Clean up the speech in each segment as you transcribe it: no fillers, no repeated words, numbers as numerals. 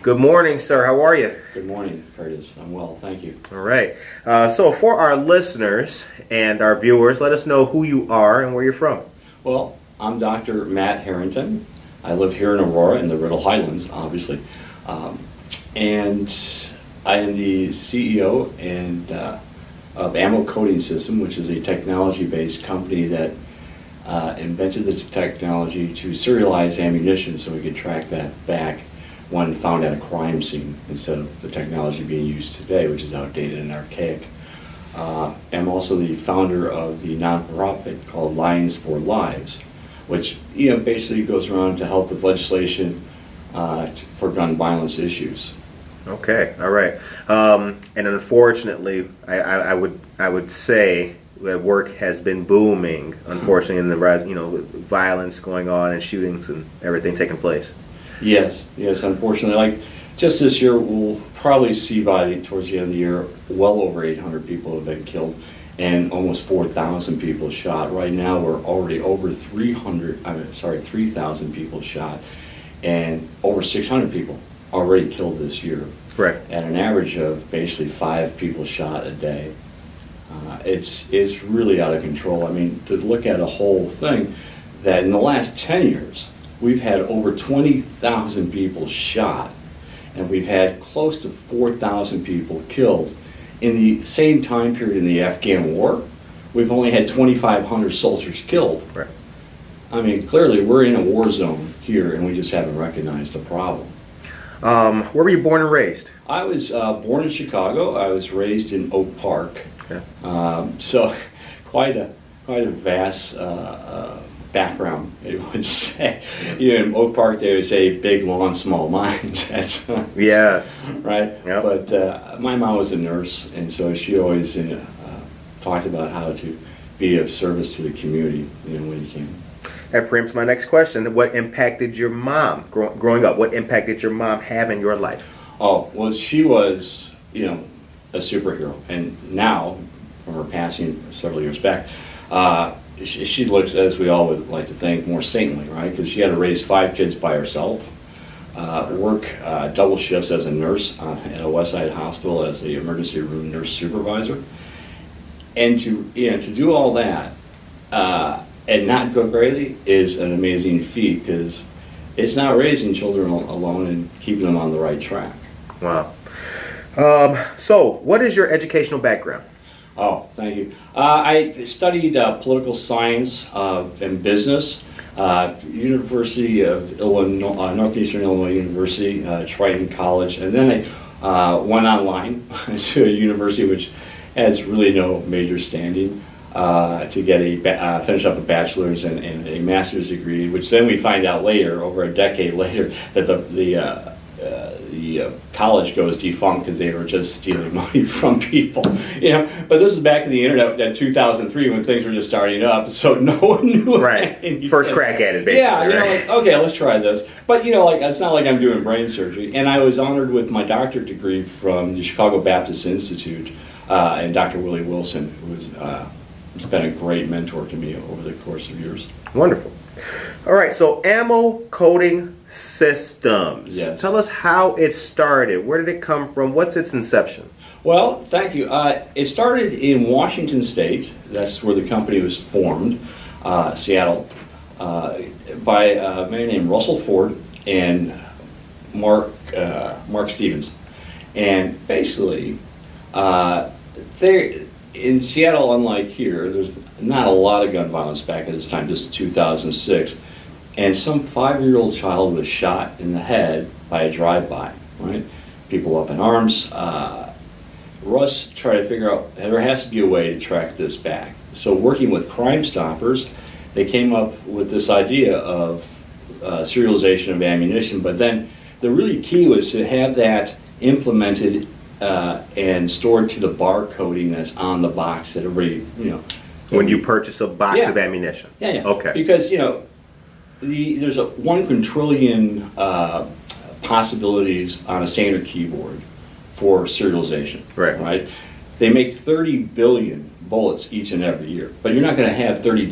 Good morning, sir. How are you? Good morning, Curtis. I'm well, thank you. All right. So for our listeners and our viewers, let us know who you are and where you're from. Well, I'm Dr. Matt Harrington. I live here in Aurora in the Riddle Highlands, obviously. And I am the CEO and of Ammo Coding System, which is a technology-based company that invented the technology to serialize ammunition so we could track that back one found at a crime scene instead of the technology being used today, which is outdated and archaic. I'm also the founder of the nonprofit called Lions for Lives, which basically goes around to help with legislation for gun violence issues. Okay, all right. And unfortunately, I would say that work has been booming, unfortunately, in the rise, violence going on and shootings and everything taking place. Yes, yes, unfortunately. Like, just this year, we'll probably see by towards the end of the year, well over 800 people have been killed and almost 4,000 people shot. Right now, we're already over 3,000 people shot and over 600 people already killed this year. Right. At an average of basically 5 people shot a day. It's really out of control. I mean, to look at a whole thing, that in the last 10 years, we've had over 20,000 people shot, and we've had close to 4,000 people killed. In the same time period in the Afghan War, we've only had 2,500 soldiers killed. Right. I mean, clearly we're in a war zone here, and we just haven't recognized the problem. Where were you born and raised? I was born in Chicago. I was raised in Oak Park. Okay. So quite a vast background, it would say. In Oak Park, they would say big lawn, small minds. That's yes, right. Yep. But my mom was a nurse, and so she always talked about how to be of service to the community when you can. That preempts my next question. What impacted your mom growing up? What impacted your mom have in your life? Oh, well, she was a superhero, and now from her passing several years back. She looks, as we all would like to think, more saintly, right? Because she had to raise 5 kids by herself, work double shifts as a nurse at a Westside Hospital as the emergency room nurse supervisor, and to do all that and not go crazy is an amazing feat, because it's not raising children alone and keeping them on the right track. Wow. So, what is your educational background? Oh, thank you. I studied political science and business, University of Illinois, Northeastern Illinois University, Triton College, and then I went online to a university which has really no major standing to get finish up a bachelor's and a master's degree, which then we find out later, over a decade later, that the college goes defunct because they were just stealing money from people, But this is back in the internet in 2003 when things were just starting up, so no one knew. Right, first crack at it, basically. Yeah, right? Like, okay, let's try this. But like it's not like I'm doing brain surgery. And I was honored with my doctorate degree from the Chicago Baptist Institute and Dr. Willie Wilson, who's been a great mentor to me over the course of years. Wonderful. All right, so Ammo Coding Systems. Yes. Tell us how it started. Where did it come from? What's its inception? Well, thank you. It started in Washington State. That's where the company was formed, Seattle, by a man named Russell Ford and Mark Stevens. And basically, in Seattle, unlike here, there's not a lot of gun violence back at this time, just 2006. And some 5-year-old child was shot in the head by a drive-by, right? People up in arms. Russ tried to figure out, there has to be a way to track this back. So working with Crime Stoppers, they came up with this idea of serialization of ammunition, but then the really key was to have that implemented and stored to the bar coding that's on the box that everybody When you purchase a box of ammunition? Yeah, yeah. Okay. Because, you know, there's a 1 quintillion possibilities on a standard keyboard for serialization. Right. Right? They make 30 billion bullets each and every year, but you're not going to have 30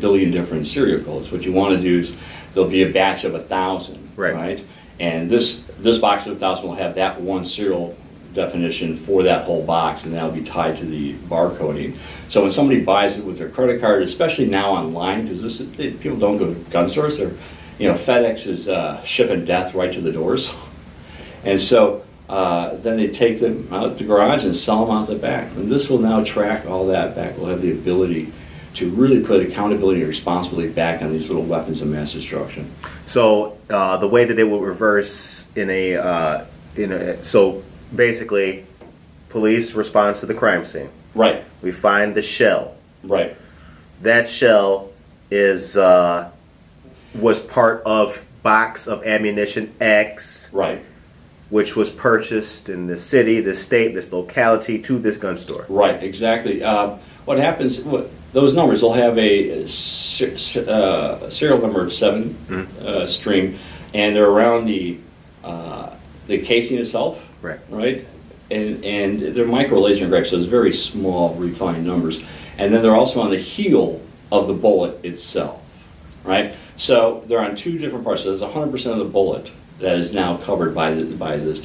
billion different serial codes. What you want to do is there'll be a batch of 1,000, right? And this box of 1,000 will have that one serial definition for that whole box, and that'll be tied to the barcoding. So when somebody buys it with their credit card, especially now online, because people don't go to gun stores, they're, you know, FedEx is shipping death right to the doors, and so then they take them out the garage and sell them out the back. And this will now track all that back. We'll have the ability to really put accountability and responsibility back on these little weapons of mass destruction. So the way that they will reverse so basically, police responds to the crime scene. Right. We find the shell. Right. That shell was part of box of ammunition X. Right. Which was purchased in this city, this state, this locality to this gun store. Right. Exactly. What happens? Those numbers will have a serial number of 7 string, and they're around the casing itself. Right. Right? And they're microlation graph, so it's very small, refined numbers. And then they're also on the heel of the bullet itself. Right? So they're on 2 different parts. So there's 100% of the bullet that is now covered by this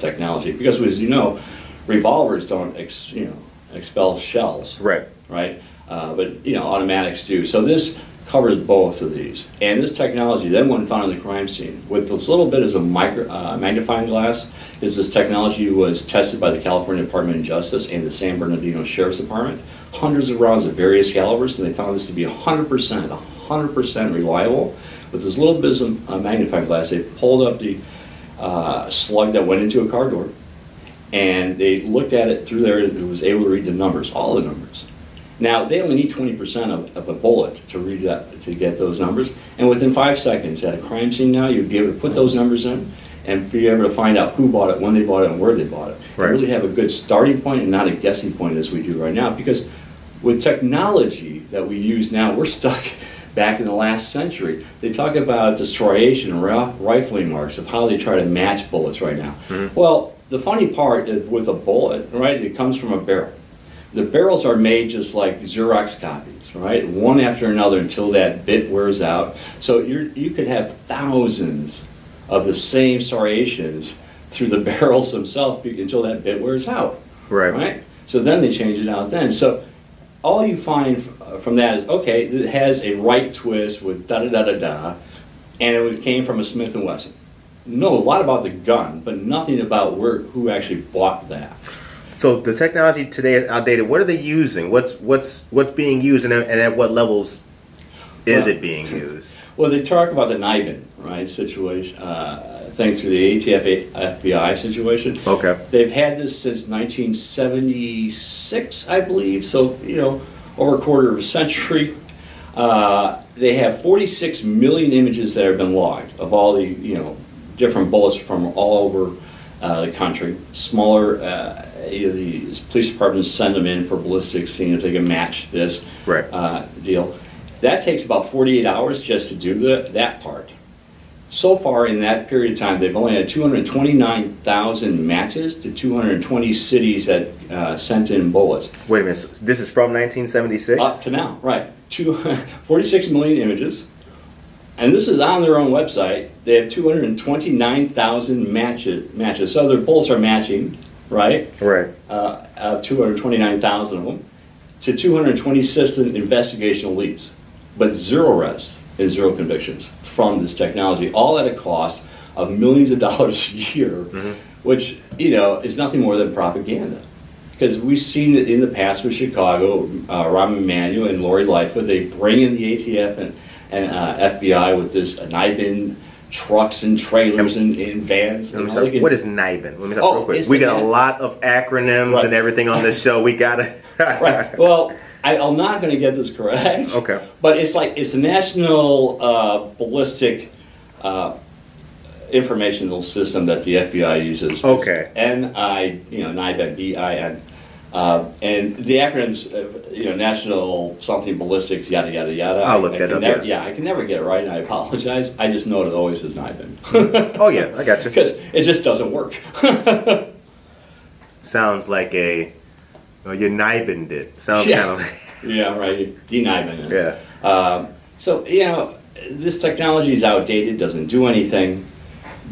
technology. Because, as you know, revolvers don't expel shells. Right. Right? But, you know, automatics do. So this covers both of these. And this technology, then when found on the crime scene, with this little bit as a magnifying glass, is this technology was tested by the California Department of Justice and the San Bernardino Sheriff's Department. Hundreds of rounds of various calibers, and they found this to be 100% reliable. With this little bit of magnifying glass, they pulled up the slug that went into a car door, and they looked at it through there and was able to read the numbers, all the numbers. Now, they only need 20% of a bullet to read that, to get those numbers, and within 5 seconds at a crime scene now, you'd be able to put those numbers in and be able to find out who bought it, when they bought it, and where they bought it. Right. Really have a good starting point and not a guessing point as we do right now, because with technology that we use now, we're stuck back in the last century. They talk about destroyation and rifling marks of how they try to match bullets right now. Mm-hmm. Well, the funny part is with a bullet, right, it comes from a barrel. The barrels are made just like Xerox copies, right? One after another until that bit wears out. So you could have thousands of the same seriations through the barrels themselves until that bit wears out, right? So then they change it out then. So all you find from that is, okay, it has a right twist with da-da-da-da-da, and it came from a Smith & Wesson. Know a lot about the gun, but nothing about who actually bought that. So the technology today is outdated. What are they using? What's being used, and at what levels is it being used? Well, they talk about the NIBIN, right, situation, thing through the ATF FBI situation. Okay. They've had this since 1976, I believe, so, you know, over a quarter of a century. They have 46 million images that have been logged of all the, you know, different bullets from all over the country. Smaller, the police departments send them in for ballistics, seeing if they can match this deal. That takes about 48 hours just to do that part. So far in that period of time, they've only had 229,000 matches to 220 cities that sent in bullets. Wait a minute, so this is from 1976? Up to now, right. 46 million images. And this is on their own website. They have 229,000 matches. So their bullets are matching, right? Right. 229,000 of them to 220 system investigational leads, but 0 arrests and 0 convictions from this technology, all at a cost of millions of dollars a year, which, you know, is nothing more than propaganda. Because we've seen it in the past with Chicago, Rahm Emanuel and Lori Lightfoot. They bring in the ATF and FBI with this NIBIN trucks and trailers and vans. And what is NIBIN? Let me stop real quick. We got a lot of acronyms and everything on this show. We got to... Right. Well, I'm not going to get this correct. Okay. But it's like, it's a national ballistic informational system that the FBI uses. Okay. N-I, you know, NIBIN, B-I-N. And the acronyms, national something ballistics, yada, yada, yada. I'll look that up. Yeah, I can never get it right, and I apologize. I just know it always has NIBIN. Oh, yeah, I got you. Because it just doesn't work. Sounds like a, well, you NIBIN'd it. Sounds kind of like... Yeah, right, de-NIBIN it. Yeah. So, this technology is outdated, doesn't do anything,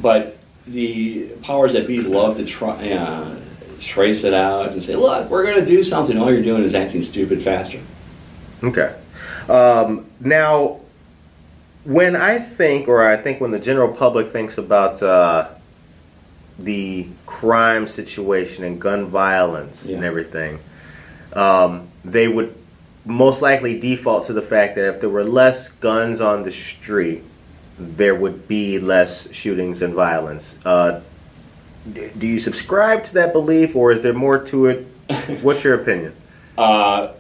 but the powers that be love to try... trace it out and say, look, we're going to do something. All you're doing is acting stupid faster. Okay. Now, when I think when the general public thinks about the crime situation and gun violence and everything, they would most likely default to the fact that if there were less guns on the street, there would be less shootings and violence. Do you subscribe to that belief, or is there more to it? What's your opinion? No.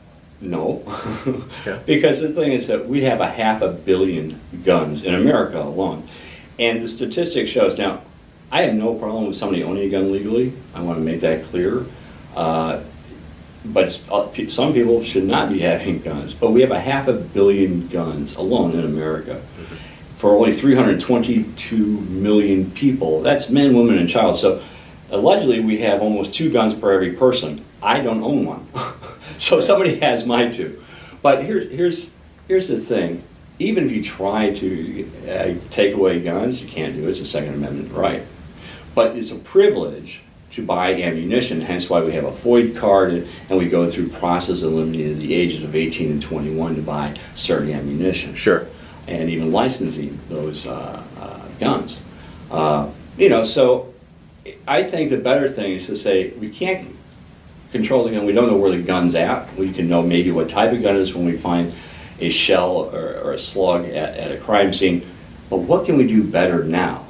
Yeah. Because the thing is that we have 500 million guns in America alone. And the statistic shows, now, I have no problem with somebody owning a gun legally. I want to make that clear. But some people should not be having guns. But we have 500 million guns alone in America. Mm-hmm. For only 322 million people. That's men, women, and child. So allegedly we have almost 2 guns per every person. I don't own one. So somebody has my 2. But here's the thing. Even if you try to take away guns, you can't do it. It's a Second Amendment right. But it's a privilege to buy ammunition, hence why we have a FOID card, and we go through process of limiting the ages of 18 and 21 to buy certain ammunition. Sure. And even licensing those guns. So I think the better thing is to say, we can't control the gun, we don't know where the gun's at, we can know maybe what type of gun it is when we find a shell or a slug at a crime scene, but what can we do better now?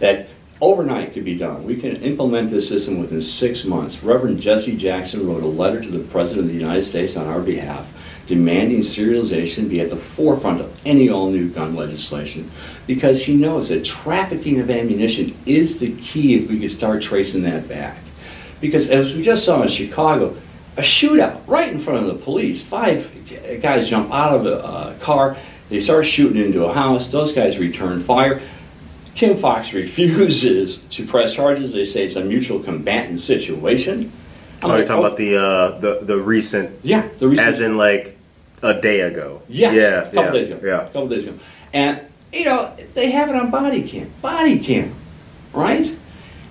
That overnight could be done. We can implement this system within 6 months. Reverend Jesse Jackson wrote a letter to the President of the United States on our behalf, demanding serialization be at the forefront of any all-new gun legislation, because he knows that trafficking of ammunition is the key if we could start tracing that back. Because as we just saw in Chicago, a shootout right in front of the police. 5 guys jump out of a car, they start shooting into a house, those guys return fire. Kim Fox refuses to press charges, they say it's a mutual combatant situation. Oh, you're talking about the recent... Yeah, the recent... As in, like, a day ago. Yes, yeah, a couple days ago. Yeah. A couple days ago. And, they have it on body cam, right?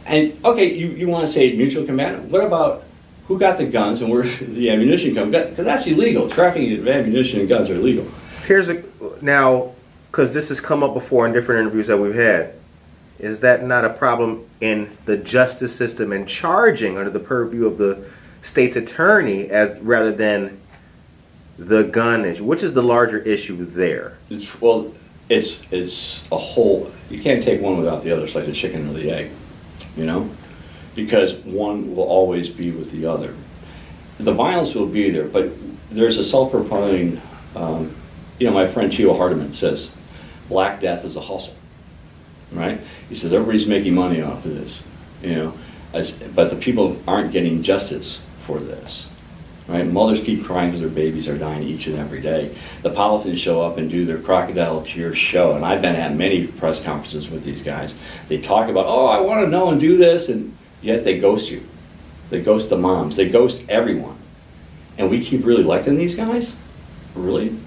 And, okay, you want to say mutual combatant. What about who got the guns and where the ammunition comes? Because that's illegal. Trafficking of ammunition and guns are illegal. Now, because this has come up before in different interviews that we've had, is that not a problem in the justice system and charging under the purview of the state's attorney rather than the gun issue? Which is the larger issue there? It's a whole... You can't take one without the other. It's like the chicken or the egg, Because one will always be with the other. The violence will be there, but there's a self-propelling... my friend Tio Hardiman says, Black Death is a hustle. Right? He says everybody's making money off of this, but the people aren't getting justice for this, right? Mothers keep crying because their babies are dying each and every day. The politicians show up and do their crocodile tears show, and I've been at many press conferences with these guys. They talk about, oh, I want to know and do this, and yet they ghost you. They ghost the moms. They ghost everyone. And we keep really electing these guys? Really?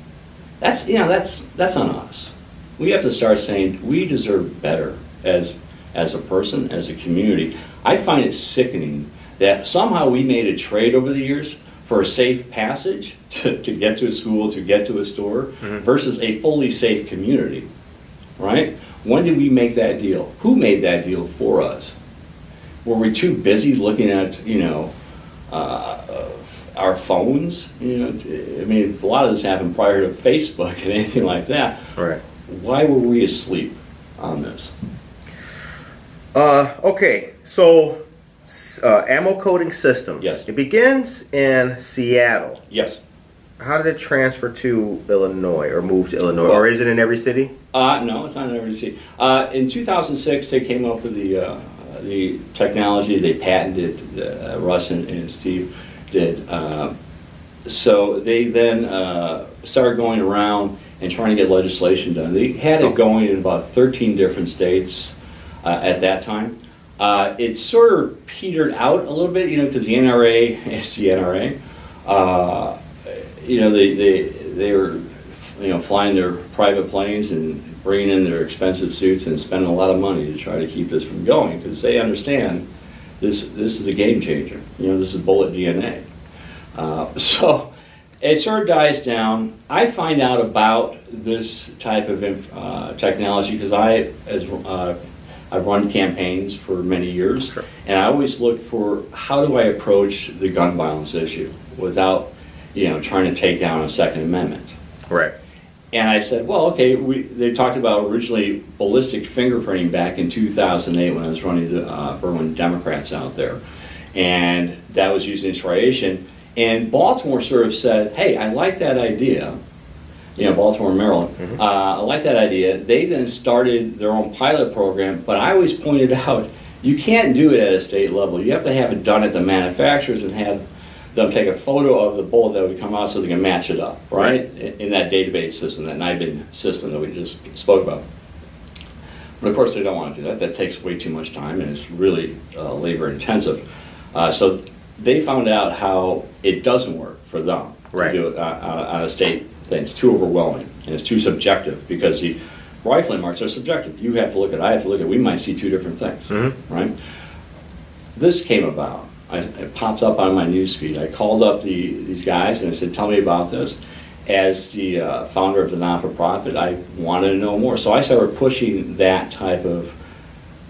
That's, that's on us. We have to start saying we deserve better as a person, as a community. I find it sickening that somehow we made a trade over the years for a safe passage to get to a school, to get to a store, versus a fully safe community, right? When did we make that deal? Who made that deal for us? Were we too busy looking at, our phones? A lot of this happened prior to Facebook and anything like that. Right. Why were we asleep on this? Okay, so Ammo Coding Systems. Yes. It begins in Seattle. Yes. How did it transfer to Illinois or move to Illinois? Or is it in every city? No, it's not in every city. In 2006, they came up with the technology. They patented Russ and Steve. did. So they then started going around and trying to get legislation done. They had it going in about 13 different states at that time. It sort of petered out a little bit, you know, because the NRA is the NRA. You know, they were, you know, flying their private planes and bringing in their expensive suits and spending a lot of money to try to keep this from going, because they understand this is a game changer. You know, this is bullet DNA. So it sort of dies down. I find out about this type of technology because I've run campaigns for many years, sure, and I always look for how do I approach the gun violence issue without, you know, trying to take down a Second Amendment. Right. And I said, well, okay, they talked about originally ballistic fingerprinting back in 2008 when I was running the Berwyn Democrats out there. And that was using striation. And Baltimore sort of said, hey, I like that idea. You know, Baltimore, Maryland. Mm-hmm. I like that idea. They then started their own pilot program, but I always pointed out, you can't do it at a state level. You have to have it done at the manufacturers and have them take a photo of the bullet that would come out so they can match it up, right? In that database system, that NIBIN system that we just spoke about. But of course, they don't want to do that. That takes way too much time and it's really labor intensive. So they found out how it doesn't work for them to do it on a state thing. It's too overwhelming and it's too subjective because the rifling marks are subjective. You have to look at it, I have to look at it. We might see two different things, mm-hmm, right? This came about. It popped up on my newsfeed. I called up these guys and I said, tell me about this. As the founder of the not-for-profit, I wanted to know more. So I started pushing that type of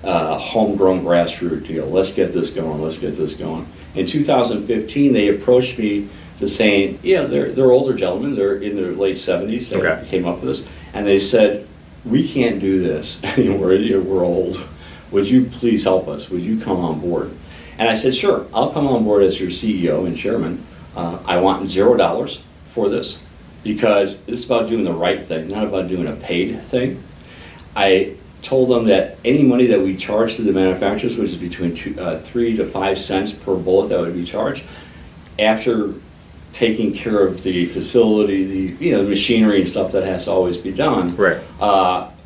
homegrown grassroots deal. Let's get this going, let's get this going. In 2015, they approached me to saying, yeah, they're older gentlemen, they're in their late 70s, they came up with this, and they said, we can't do this anymore, we're old. Would you please help us? Would you come on board? And I said, sure, I'll come on board as your CEO and chairman. I want $0 for this because this is about doing the right thing, not about doing a paid thing. I told them that any money that we charge to the manufacturers, which is between 3 to 5 cents per bullet that would be charged, after taking care of the facility, the the machinery and stuff that has to always be done,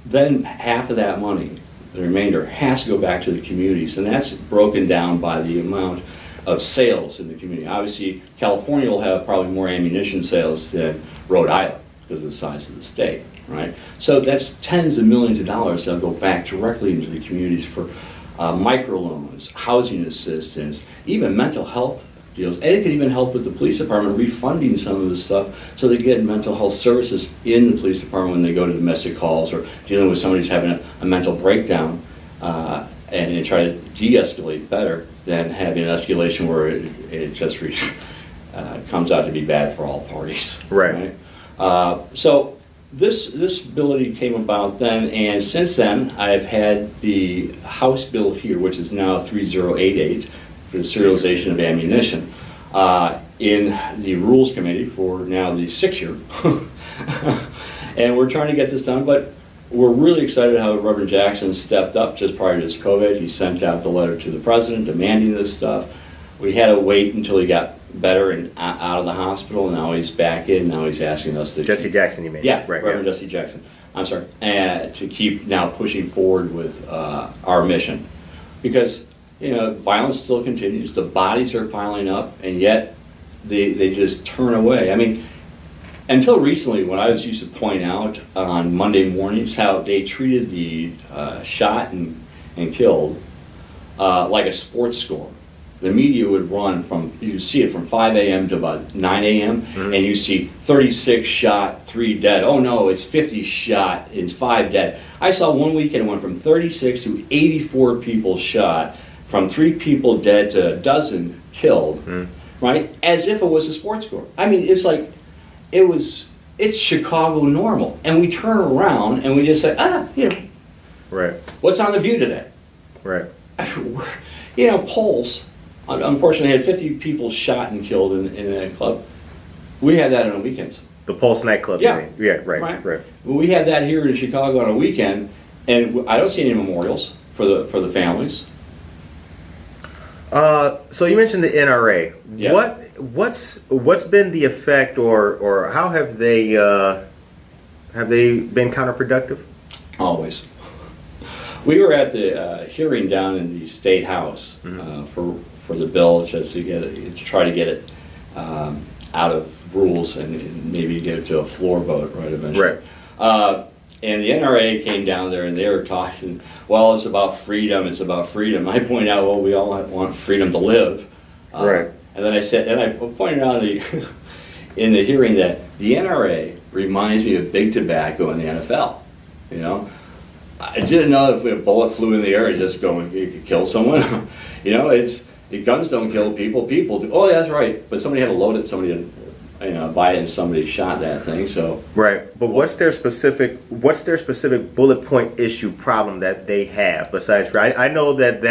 then half of that money, the remainder, has to go back to the communities, and that's broken down by the amount of sales in the community. Obviously, California will have probably more ammunition sales than Rhode Island because of the size of the state, right? So that's tens of millions of dollars that go back directly into the communities for microloans, housing assistance, even mental health deals, and it could even help with the police department refunding some of this stuff so they get mental health services in the police department when they go to domestic calls or dealing with somebody who's having a mental breakdown, and try to de-escalate better than having an escalation where it just comes out to be bad for all parties. Right. So this ability came about then, and since then I've had the House bill here, which is now 3088. The serialization of ammunition in the Rules Committee for now the 6th year. And we're trying to get this done, but we're really excited how Reverend Jackson stepped up just prior to this COVID. He sent out the letter to the president demanding this stuff. We had to wait until he got better and out of the hospital. Now he's back in. Now he's asking us to... Jesse Jackson, you mean? Yeah, right, Reverend Jesse Jackson. I'm sorry. To keep now pushing forward with our mission. Because... you know, violence still continues, the bodies are piling up, and yet they just turn away. I mean, until recently when I was used to point out on Monday mornings how they treated the shot and killed like a sports score. The media would run from, you see it from 5 a.m. to about 9 a.m. Mm-hmm. And you see 36 shot, 3 dead. Oh no, it's 50 shot, it's 5 dead. I saw one weekend it went from 36 to 84 people shot, from 3 people dead to a dozen killed, right? As if it was a sports score. I mean, it's like, it's Chicago normal. And we turn around and we just say, what's on The View today? Right. You know, Pulse, unfortunately, had 50 people shot and killed in a club. We had that on weekends. The Pulse nightclub, you mean? Yeah, right. We had that here in Chicago on a weekend, and I don't see any memorials for the families. So you mentioned the NRA. Yeah. What's been the effect, or how have they been counterproductive? Always. We were at the hearing down in the State House for the bill, just to get it, to try to get it out of rules and maybe get it to a floor vote, right? Eventually. Right. And the NRA came down there and they were talking, well, it's about freedom, it's about freedom. I point out, well, we all want freedom to live. Right. And then I said, and I pointed out in the hearing that the NRA reminds me of Big Tobacco in the NFL. You know, I didn't know if a bullet flew in the air, it's just going, you could kill someone. You know, it's, guns don't kill people, people do. Oh, that's right. But somebody had to load it, somebody had, you know, buy it, and somebody shot that thing. So right, but what's their specific bullet point issue problem that they have besides? Right, I know that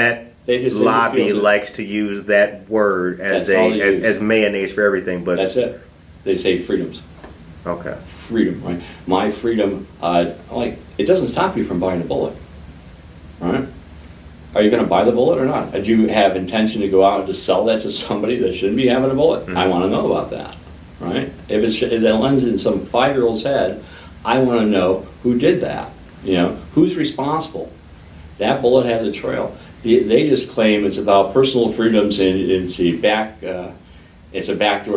lobby likes to use that word as mayonnaise for everything, but that's it. They say freedoms. Okay, freedom. Right, my freedom. Like it doesn't stop you from buying a bullet. Right? Are you going to buy the bullet or not? Do you have intention to go out and just sell that to somebody that shouldn't be having a bullet? Mm-hmm. I want to know about that. Right? If that lands in some 5-year-old's head, I want to know who did that. You know, who's responsible? That bullet has a trail. They just claim it's about personal freedoms and it's a backdoor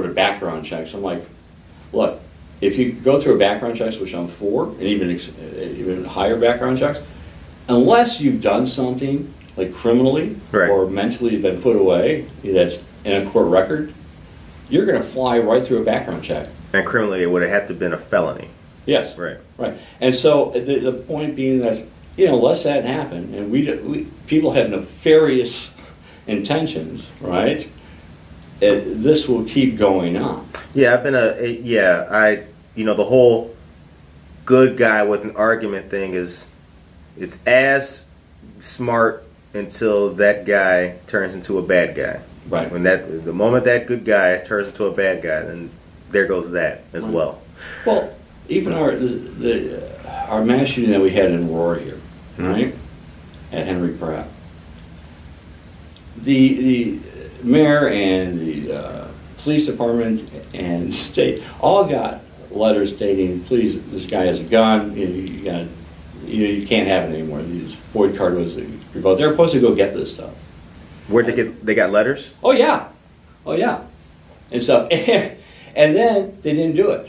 to background checks. I'm like, look, if you go through a background check, which I'm for, and even higher background checks, unless you've done something like criminally right. or mentally been put away that's in a court record, you're going to fly right through a background check. And criminally, it would have had to have been a felony. Yes. Right. Right. And so the point being that, you know, unless that happened, and people had nefarious intentions, right? This will keep going on. Yeah, I've been you know, the whole good guy with an argument thing is, it's as smart until that guy turns into a bad guy. Right. When the moment that good guy turns into a bad guy, then there goes that as right. well. Well, even our mass shooting that we had in Aurora here, right, at Henry Pratt, the mayor and the police department and state all got letters stating, please, this guy has a gun. You can't have it anymore. His FOID card was revoked. They're supposed to go get this stuff. Where'd they get? They got letters. Oh yeah, oh yeah, and so and then they didn't do it.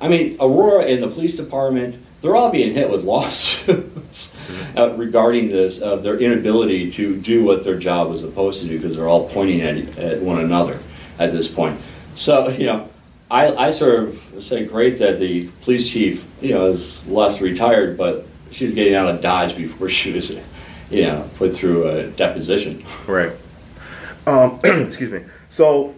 I mean, Aurora and the police department—they're all being hit with lawsuits regarding this of their inability to do what their job was supposed to do because they're all pointing at one another at this point. So you know, I sort of say great that the police chief, you know, is less retired, but she was getting out of Dodge before she was. Yeah, put through a deposition. Right. Excuse me. So,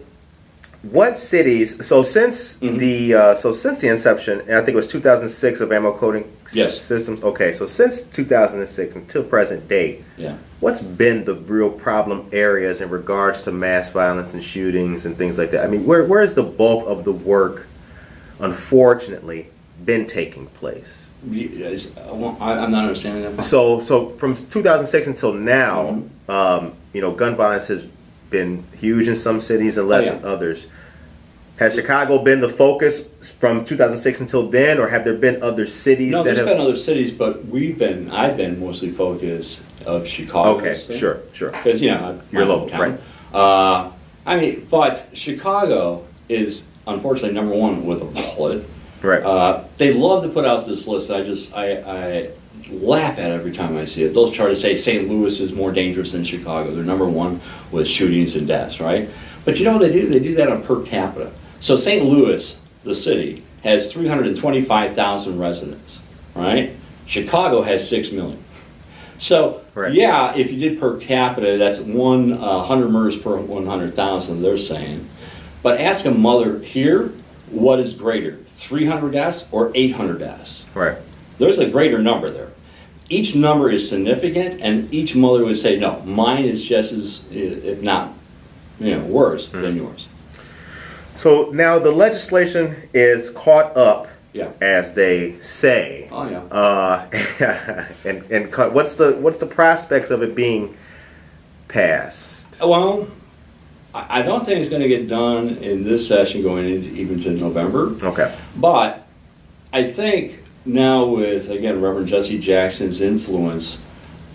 what cities? So since since the inception, and I think it was 2006 of Ammo Coding Systems. Okay. So since 2006 until present day. Yeah. What's been the real problem areas in regards to mass violence and shootings and things like that? I mean, where is the bulk of the work, unfortunately, been taking place? I'm not understanding that. So from 2006 until now, you know, gun violence has been huge in some cities and less in others. Has Chicago been the focus from 2006 until then, or have there been other cities? No, there's been other cities, but I've been mostly focused of Chicago. Okay, so. Sure. Because you know, you're local, right? I mean, but Chicago is unfortunately #1 with a bullet. Right. They love to put out this list. I laugh at it every time I see it. They'll try to say St. Louis is more dangerous than Chicago. They're #1 with shootings and deaths, right? But you know what they do? They do that on per capita. So St. Louis, the city, has 325,000 residents, right? Chicago has 6 million. So, right. yeah, if you did per capita, that's 100 murders per 100,000, they're saying. But ask a mother here, what is greater, 300 deaths or 800 deaths? Right. There's a greater number there. Each number is significant, and each mother would say, no, mine is just as, if not, you know, worse than yours. So now the legislation is caught up, as they say. Oh yeah. And what's the prospects of it being passed? Well, I don't think it's going to get done in this session going into, even to November. Okay. But I think now with, again, Reverend Jesse Jackson's influence,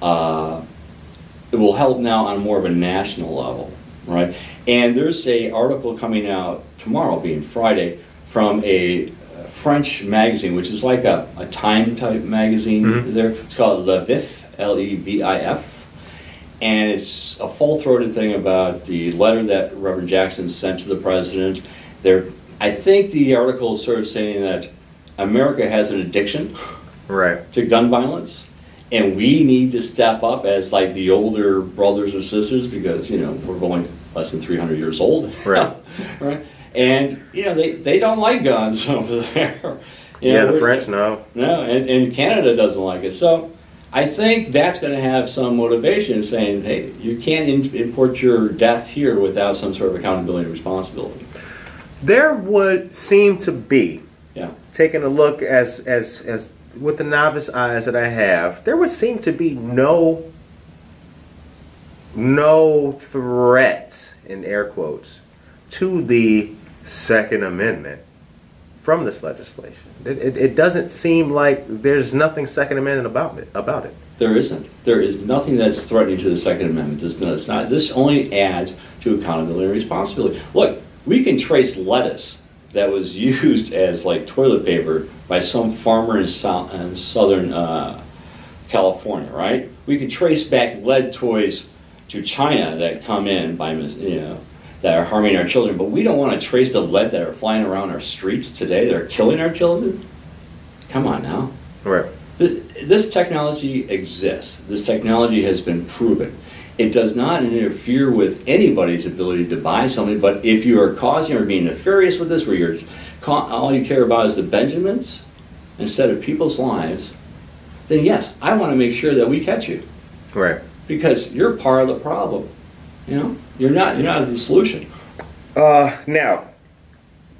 it will help now on more of a national level, right? And there's an article coming out tomorrow, being Friday, from a French magazine, which is like a Time type magazine. Mm-hmm. There, it's called Le Vif, L-E-V-I-F, and it's a full-throated thing about the letter that Reverend Jackson sent to the president. There, I think the article is sort of saying that America has an addiction, right, to gun violence, and we need to step up as like the older brothers or sisters, because you know we're only less than 300 years old, right, right. And, you know, they don't like guns over there. You know, the French, no. No, and Canada doesn't like it. So I think that's going to have some motivation saying, hey, you can't import your death here without some sort of accountability and responsibility. There would seem to be, taking a look as with the novice eyes that I have, there would seem to be no threat, in air quotes, to the Second Amendment from this legislation. It doesn't seem like there's nothing Second Amendment about it. There isn't. There is nothing that's threatening to the Second Amendment. This only adds to accountability and responsibility. Look, we can trace lettuce that was used as like toilet paper by some farmer in southern California, right? We can trace back lead toys to China that come in by, you know, that are harming our children, but we don't want to trace the lead that are flying around our streets today that are killing our children. Come on now. Right. This technology exists. This technology has been proven. It does not interfere with anybody's ability to buy something, but if you are causing or being nefarious with this, where you're all you care about is the Benjamins instead of people's lives, then yes, I want to make sure that we catch you. Right. Because you're part of the problem. You know, you're not the solution. Now,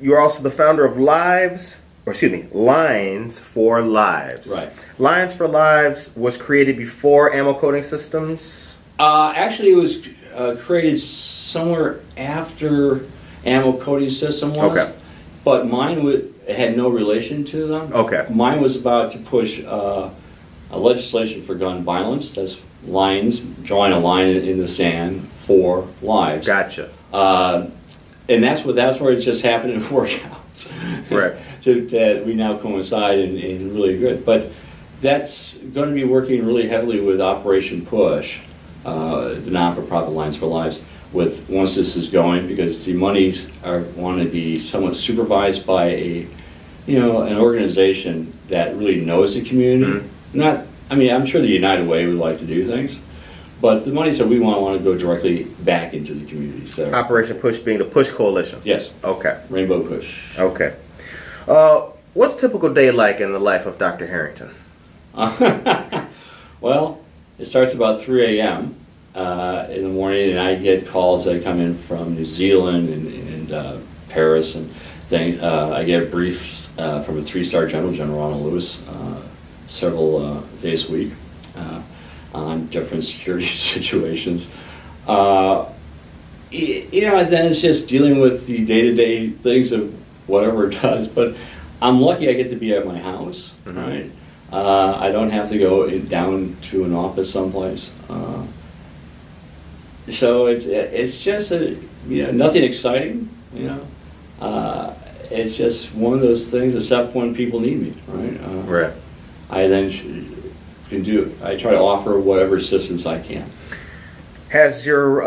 you're also the founder of Lions for Lives. Right. Lions for Lives was created before Ammo Coding Systems? Actually, it was created somewhere after Ammo Coding System was. Okay. But mine had no relation to them. Okay. Mine was about to push a legislation for gun violence. That's Lions, drawing a line in the sand for lives. Gotcha. And that's where it's just happened in workouts. Right. That we now coincide in really good. But that's going to be working really heavily with Operation PUSH, the non-for-profit Lions for Lives, with once this is going, because the monies want to be somewhat supervised by an organization that really knows the community. Mm-hmm. I'm sure the United Way would like to do things, but the money said we want to go directly back into the community. So Operation PUSH being the PUSH Coalition? Yes. Okay. Rainbow PUSH. Okay. What's a typical day like in the life of Dr. Harrington? Well, it starts about 3 a.m. In the morning, and I get calls that come in from New Zealand and Paris and things. I get briefs from a 3-star general, General Ronald Lewis, several days a week on different security situations. Then it's just dealing with the day-to-day things of whatever it does, but I'm lucky I get to be at my house, mm-hmm. right? I don't have to go down to an office someplace. So it's just nothing exciting, you know? It's just one of those things, except when people need me, right? Right. I then can do. I try to offer whatever assistance I can. Has your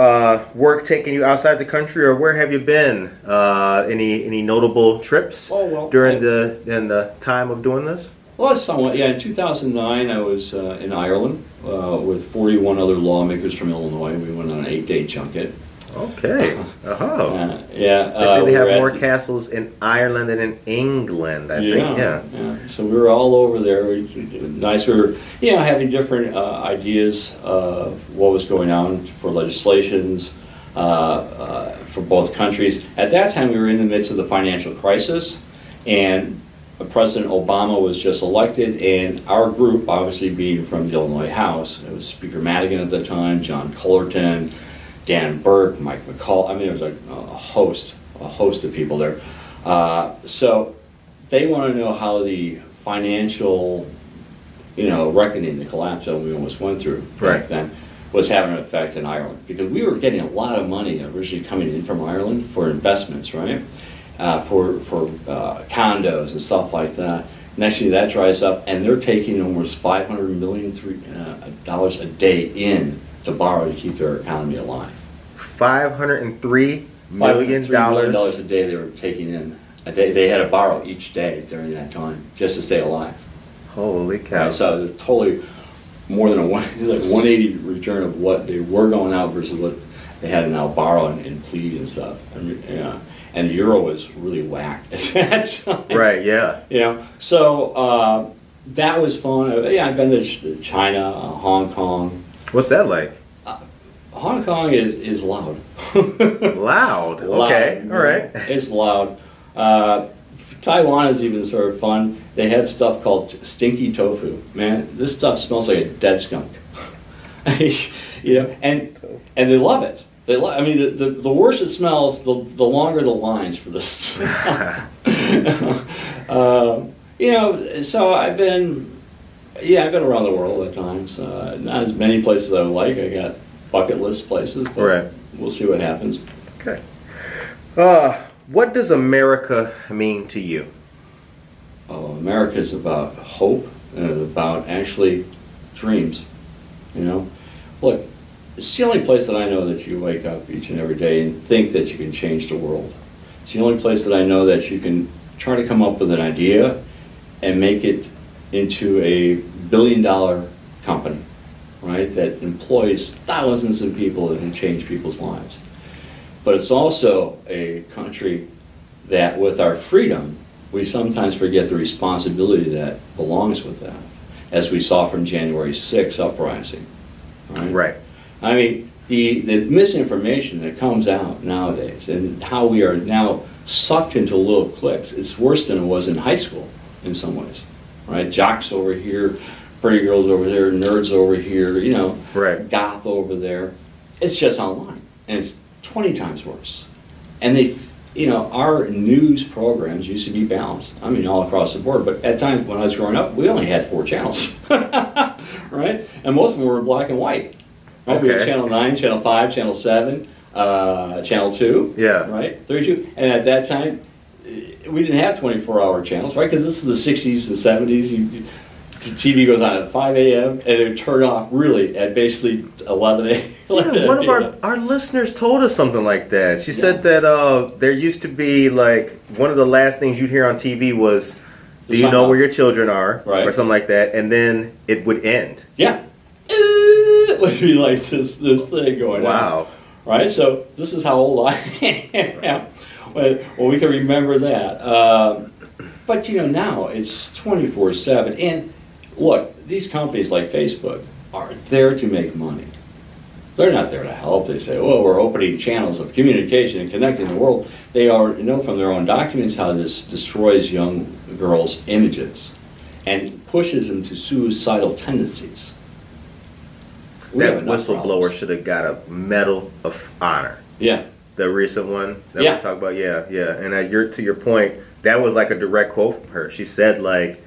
work taken you outside the country, or where have you been? Any notable trips during the time of doing this? Well, somewhat. Yeah, in 2009, I was in Ireland with 41 other lawmakers from Illinois. We went on an 8-day junket. Okay. Yeah. They say they have more castles in Ireland than in England, I think. Yeah. So we were all over there. We were, having different ideas of what was going on for legislations for both countries. At that time, we were in the midst of the financial crisis, and President Obama was just elected, and our group, obviously being from the Illinois House, it was Speaker Madigan at the time, John Cullerton, Dan Burke, Mike McCall. I mean, there was like a host of people there. So they want to know how the financial, reckoning, the collapse that we almost went through back then, was having an effect in Ireland, because we were getting a lot of money originally coming in from Ireland for investments, right? For condos and stuff like that. And actually that dries up, and they're taking almost $500 million a day in to borrow to keep their economy alive. $503 million a day they were taking in. They had to borrow each day during that time just to stay alive. Holy cow! Right, so they're totally more than a 180 return of what they were going out versus what they had to now borrow and plead and stuff. I mean, and the euro was really whacked at that time. Right. Yeah. So that was fun. Yeah, I've been to China, Hong Kong. What's that like? Hong Kong is loud. Loud? Okay, all right. It's loud. Taiwan is even sort of fun. They have stuff called stinky tofu. Man, this stuff smells like a dead skunk. And they love it. I mean, the worse it smells, the longer the lines for this stuff. So I've been... Yeah, I've been around the world at times. Not as many places I would like. I got bucket list places, but we'll see what happens. Okay. What does America mean to you? America is about hope, and it's about actually dreams. Look, it's the only place that I know that you wake up each and every day and think that you can change the world. It's the only place that I know that you can try to come up with an idea and make it into a billion-dollar company, right, that employs thousands of people and can change people's lives. But it's also a country that, with our freedom, we sometimes forget the responsibility that belongs with that, as we saw from January 6th uprising. Right? Right. I mean, the misinformation that comes out nowadays and how we are now sucked into little cliques, it's worse than it was in high school in some ways. Right, jocks over here, pretty girls over there, nerds over here, goth over there. It's just online, and it's 20 times worse. And our news programs used to be balanced. I mean, all across the board. But at times when I was growing up, we only had 4 channels, right? And most of them were black and white. Right, we had Channel 9, Channel 5, Channel 7, Channel 2, right, 32. And at that time, we didn't have 24-hour channels, right? Because this is the 60s and 70s. The TV goes on at 5 a.m. and it would turn off really at basically 11 a.m. Yeah, one of our listeners told us something like that. She said that there used to be, like, one of the last things you'd hear on TV was, do you know where your children are? Right. Or something like that. And then it would end. Yeah. It would be like this thing going on. Wow. Right? So this is how old I am. Right. Well, we can remember that. But, now it's 24/7. And, look, these companies like Facebook are there to make money. They're not there to help. They say, well, we're opening channels of communication and connecting the world. They already know from their own documents how this destroys young girls' images and pushes them to suicidal tendencies. That whistleblower should have got a Medal of Honor. Yeah. The recent one that we talked about, and to your point, that was like a direct quote from her. She said, like,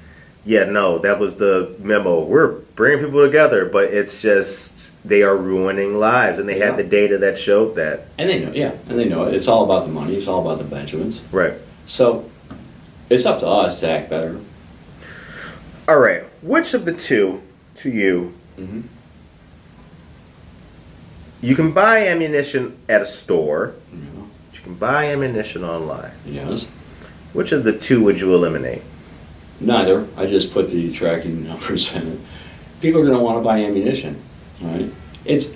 that was the memo. We're bringing people together, but it's just they are ruining lives, and they had the data that showed that. And they know, and they know it. It's all about the money. It's all about the Benjamins. Right. So it's up to us to act better. All right. Which of the two, to you, you can buy ammunition at a store. Yeah. You can buy ammunition online. Yes. Which of the two would you eliminate? Neither. I just put the tracking numbers in it. People are going to want to buy ammunition, right? It's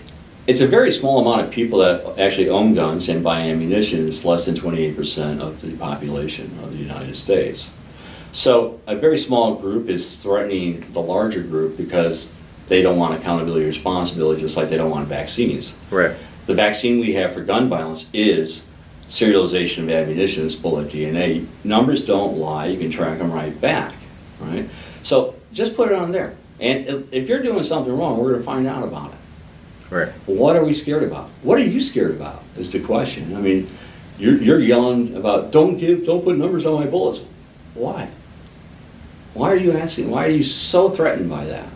a very small amount of people that actually own guns and buy ammunition. It's less than 28% of the population of the United States. So a very small group is threatening the larger group because they don't want accountability or responsibility, just like they don't want vaccines. Right. The vaccine we have for gun violence is serialization of ammunition, it's bullet DNA. Numbers don't lie. You can track them right back. Right. So just put it on there. And if you're doing something wrong, we're going to find out about it. Right. What are we scared about? What are you scared about is the question. I mean, you're yelling about don't put numbers on my bullets. Why? Why are you asking? Why are you so threatened by that?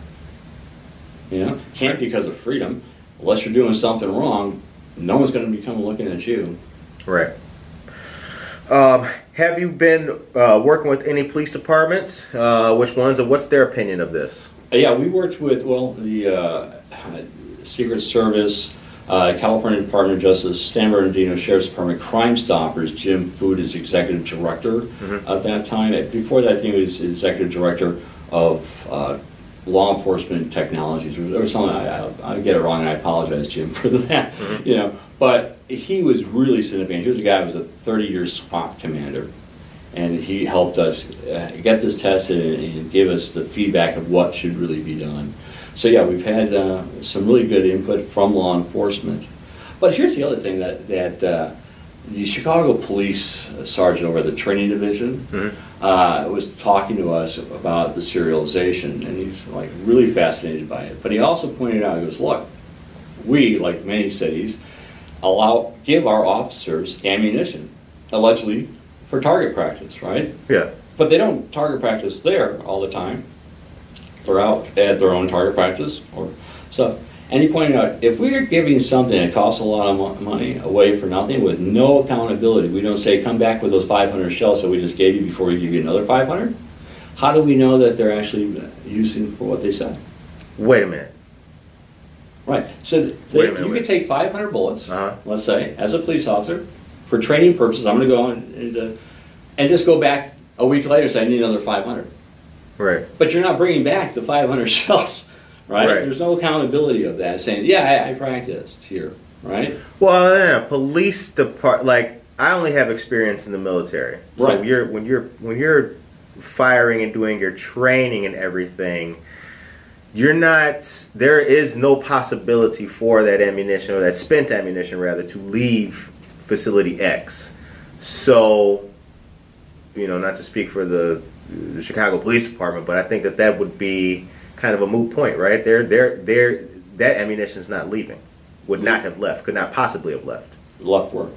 You know, can't be because of freedom. Unless you're doing something wrong, no one's going to be coming looking at you. Right. Have you been working with any police departments? Which ones, and what's their opinion of this? Yeah, we worked with, well, the Secret Service, California Department of Justice, San Bernardino Sheriff's Department, Crime Stoppers. Jim Food is executive director at that time. Before that, I think he was executive director of law enforcement technologies or something. I get it wrong, and I apologize, Jim, for that. You know, but he was really significant. He was a guy who was a 30-year SWAT commander, and he helped us get this tested and gave us the feedback of what should really be done. So yeah, we've had some really good input from law enforcement. But here's the other thing that the Chicago police sergeant over the training division was talking to us about the serialization, and he's like really fascinated by it. But he also pointed out, he goes, look, we, like many cities, give our officers ammunition, allegedly for target practice, right? Yeah. But they don't target practice there all the time. They're out at their own target practice or stuff. And he pointed out, if we're giving something that costs a lot of money away for nothing with no accountability, we don't say, come back with those 500 shells that we just gave you before we give you another 500, how do we know that they're actually using for what they said? Wait a minute. Right. So you could take 500 bullets, let's say, as a police officer, for training purposes. I'm going to go on and just go back a week later and say, I need another 500. Right. But you're not bringing back the 500 shells. Right? There's no accountability of that, saying, yeah, I practiced here, right? Well, yeah, police department, like, I only have experience in the military. So when you're firing and doing your training and everything, you're not, there is no possibility for that ammunition, or that spent ammunition, rather, to leave Facility X. So, you know, not to speak for the Chicago Police Department, but I think that would be kind of a moot point, right? That ammunition's not leaving. Would not have left. Could not possibly have left. Left where?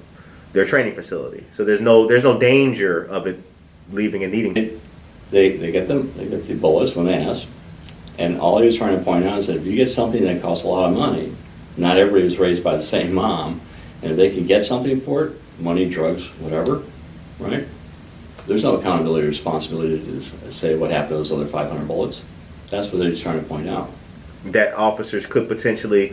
Their training facility. So there's no danger of it leaving and needing. They get the bullets when they ask, and all he was trying to point out is that if you get something that costs a lot of money, not everybody was raised by the same mom, and if they can get something for it, money, drugs, whatever, right? There's no accountability or responsibility to say what happened to those other 500 bullets. That's what they're just trying to point out. That officers could potentially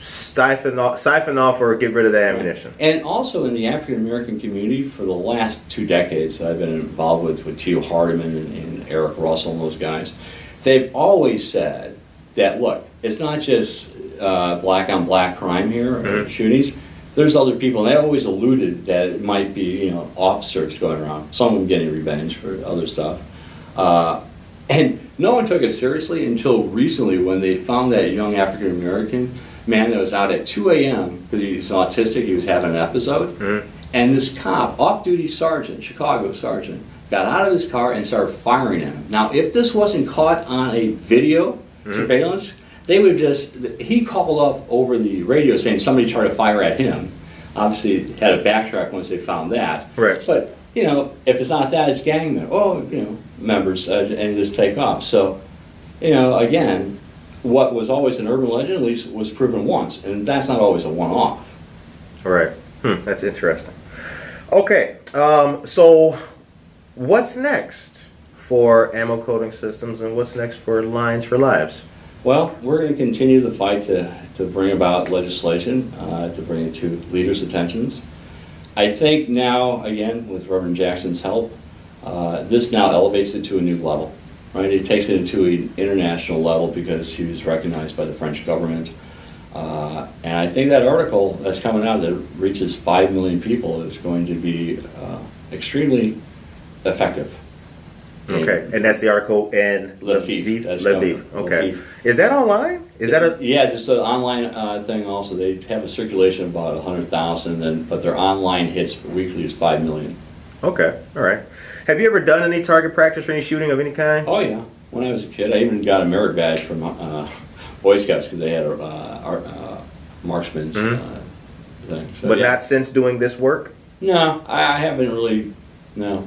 siphon off or get rid of that ammunition. And also in the African-American community, for the last 2 decades that I've been involved with Tio Hardiman and Eric Russell and those guys, they've always said that, look, it's not just black-on-black crime here, or shootings. There's other people, and they always alluded that it might be, you know, officers going around, some of them getting revenge for other stuff. And no one took it seriously until recently, when they found that young African-American man that was out at 2 a.m. because he was autistic, he was having an episode, and this cop, off-duty sergeant, Chicago sergeant, got out of his car and started firing at him. Now, if this wasn't caught on a video surveillance, they would he called off over the radio saying somebody tried to fire at him. Obviously, had a backtrack once they found that. Right. But, you know, if it's not that, it's gangmen. Oh, you know, members, and just take off. So, you know, again, what was always an urban legend, at least, was proven once, and that's not always a one-off. Right. That's interesting. Okay. So, what's next for Ammo Coding Systems, and what's next for Lions for Lives? Well, we're going to continue the fight to bring about legislation, to bring it to leaders' attentions. I think now, again, with Reverend Jackson's help, this now elevates it to a new level, right? It takes it to an international level because he was recognized by the French government. And I think that article that's coming out that reaches 5 million people is going to be extremely effective. Okay, and that's the article in Le Vif. Le Vif. Okay. Is that online? Is that a... Yeah, just an online thing also. They have a circulation of about 100,000, but their online hits weekly is 5 million. Okay, all right. Have you ever done any target practice or any shooting of any kind? Oh, yeah. When I was a kid, I even got a merit badge from Boy Scouts because they had an marksman's thing. So, but not since doing this work? No, I haven't really, no.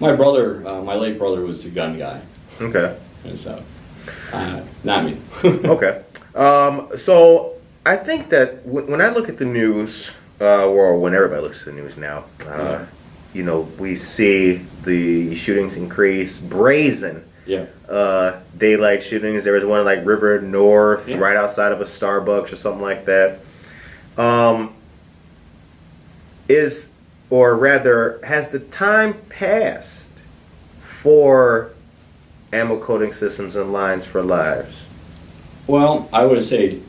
My brother, my late brother was a gun guy. Okay. And so, not me. Okay. So I think that when I look at the news, or when everybody looks at the news now, you know, we see the shootings increase, brazen daylight shootings. There was one like River North, right outside of a Starbucks or something like that. Has the time passed for Ammo Coding Systems and Lions for Lives? Well, I would say,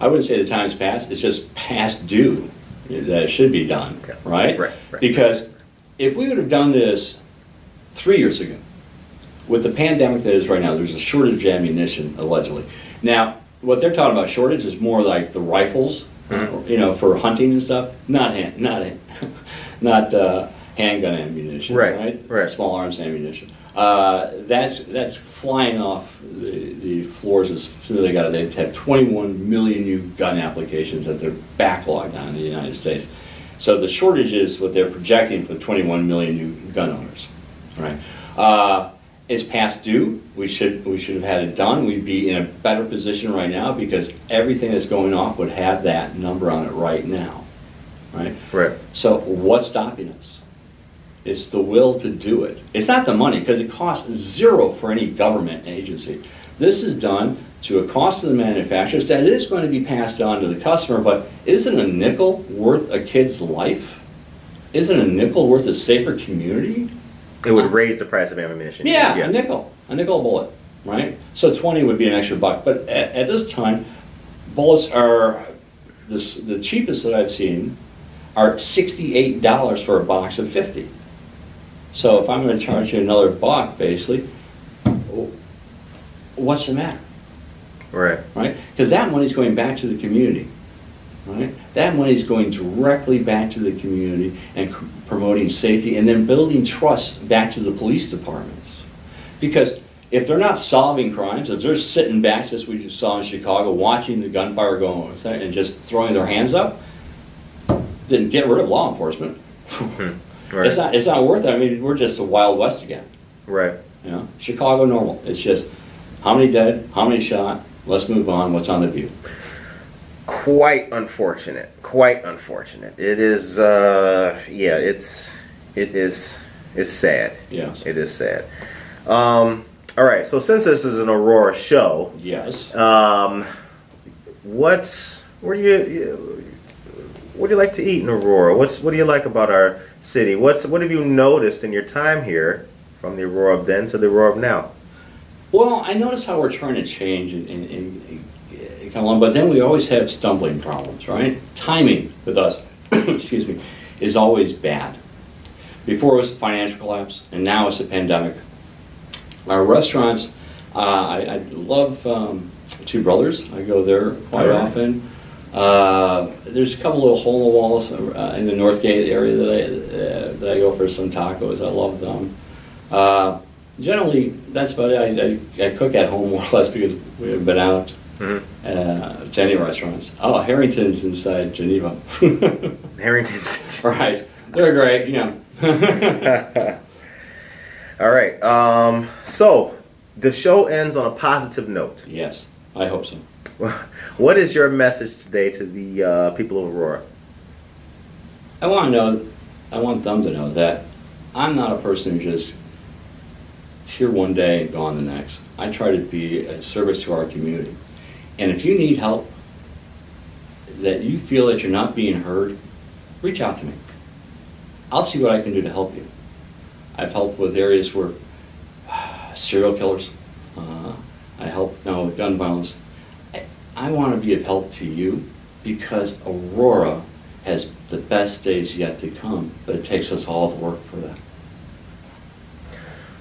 I wouldn't say the time's passed. It's just past due that it should be done, right? Right. Because if we would have done this 3 years ago, with the pandemic that is right now, there's a shortage of ammunition, allegedly. Now, what they're talking about shortage is more like the rifles, you know, for hunting and stuff. Not handgun ammunition, right? Small arms ammunition. That's flying off the floors as soon as they got it. They have 21 million new gun applications that they're backlogged on in the United States. So the shortage is what they're projecting for 21 million new gun owners, right? It's past due. We should have had it done. We'd be in a better position right now because everything that's going off would have that number on it right now, right? Right. So what's stopping us? It's the will to do it. It's not the money, because it costs zero for any government agency. This is done to a cost to the manufacturers that is going to be passed on to the customer, but isn't a nickel worth a kid's life? Isn't a nickel worth a safer community? It would raise the price of ammunition. Yeah, a nickel bullet, right? So 20 would be an extra buck, but at this time, bullets are, the cheapest that I've seen, are $68 for a box of 50. So if I'm going to charge you another buck, basically, what's the matter? Right? Because that money's going back to the community, right? That money's going directly back to the community and promoting safety and then building trust back to the police departments. Because if they're not solving crimes, if they're sitting back, just as we just saw in Chicago, watching the gunfire go on and just throwing their hands up, then get rid of law enforcement. It's not worth it. I mean, we're just the Wild West again. Right. You know, Chicago normal. It's just how many dead, how many shot, let's move on, what's on the view. Quite unfortunate. Quite unfortunate. It is it's sad. Yes. It is sad. All right, so since this is an Aurora show, yes. What do you like to eat in Aurora? What do you like about our city? What have you noticed in your time here from the Aurora of then to the Aurora of now? Well, I notice how we're trying to change and come along, but then we always have stumbling problems, right? Timing with us, excuse me, is always bad. Before it was a financial collapse, and now it's a pandemic. Our restaurants, I love Two Brothers. I go there quite often. There's a couple little hole in the walls in the Northgate area that I go for some tacos. I love them. Generally, that's about it. I cook at home more or less because we haven't been out to any restaurants. Oh, Harrington's inside Geneva. Harrington's. Right. They're great, you know. All right. So, the show ends on a positive note. Yes, I hope so. What is your message today to the people of Aurora? I want them to know that I'm not a person who's just here one day and gone the next. I try to be a service to our community. And if you need help, that you feel that you're not being heard, reach out to me. I'll see what I can do to help you. I've helped with areas where serial killers, I help now with gun violence. I want to be of help to you because Aurora has the best days yet to come, but it takes us all to work for that.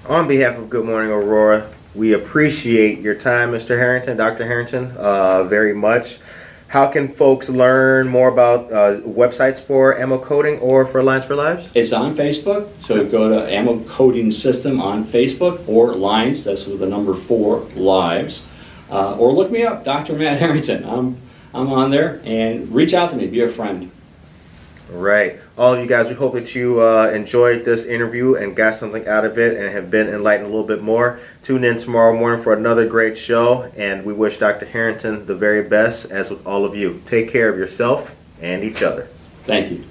On behalf of Good Morning Aurora, we appreciate your time, Mr. Harrington, Dr. Harrington, very much. How can folks learn more about websites for Ammo Coding or for Lions for Lives? It's on Facebook, so go to Ammo Coding System on Facebook or Lions, that's with the number 4, Lives. Or look me up, Dr. Matt Harrington. I'm I'm on there, and reach out to me, be a friend. All right. All of you guys, we hope that you enjoyed this interview and got something out of it and have been enlightened a little bit more. Tune in tomorrow morning for another great show, and we wish Dr. Harrington the very best, as with all of you. Take care of yourself and each other. Thank you.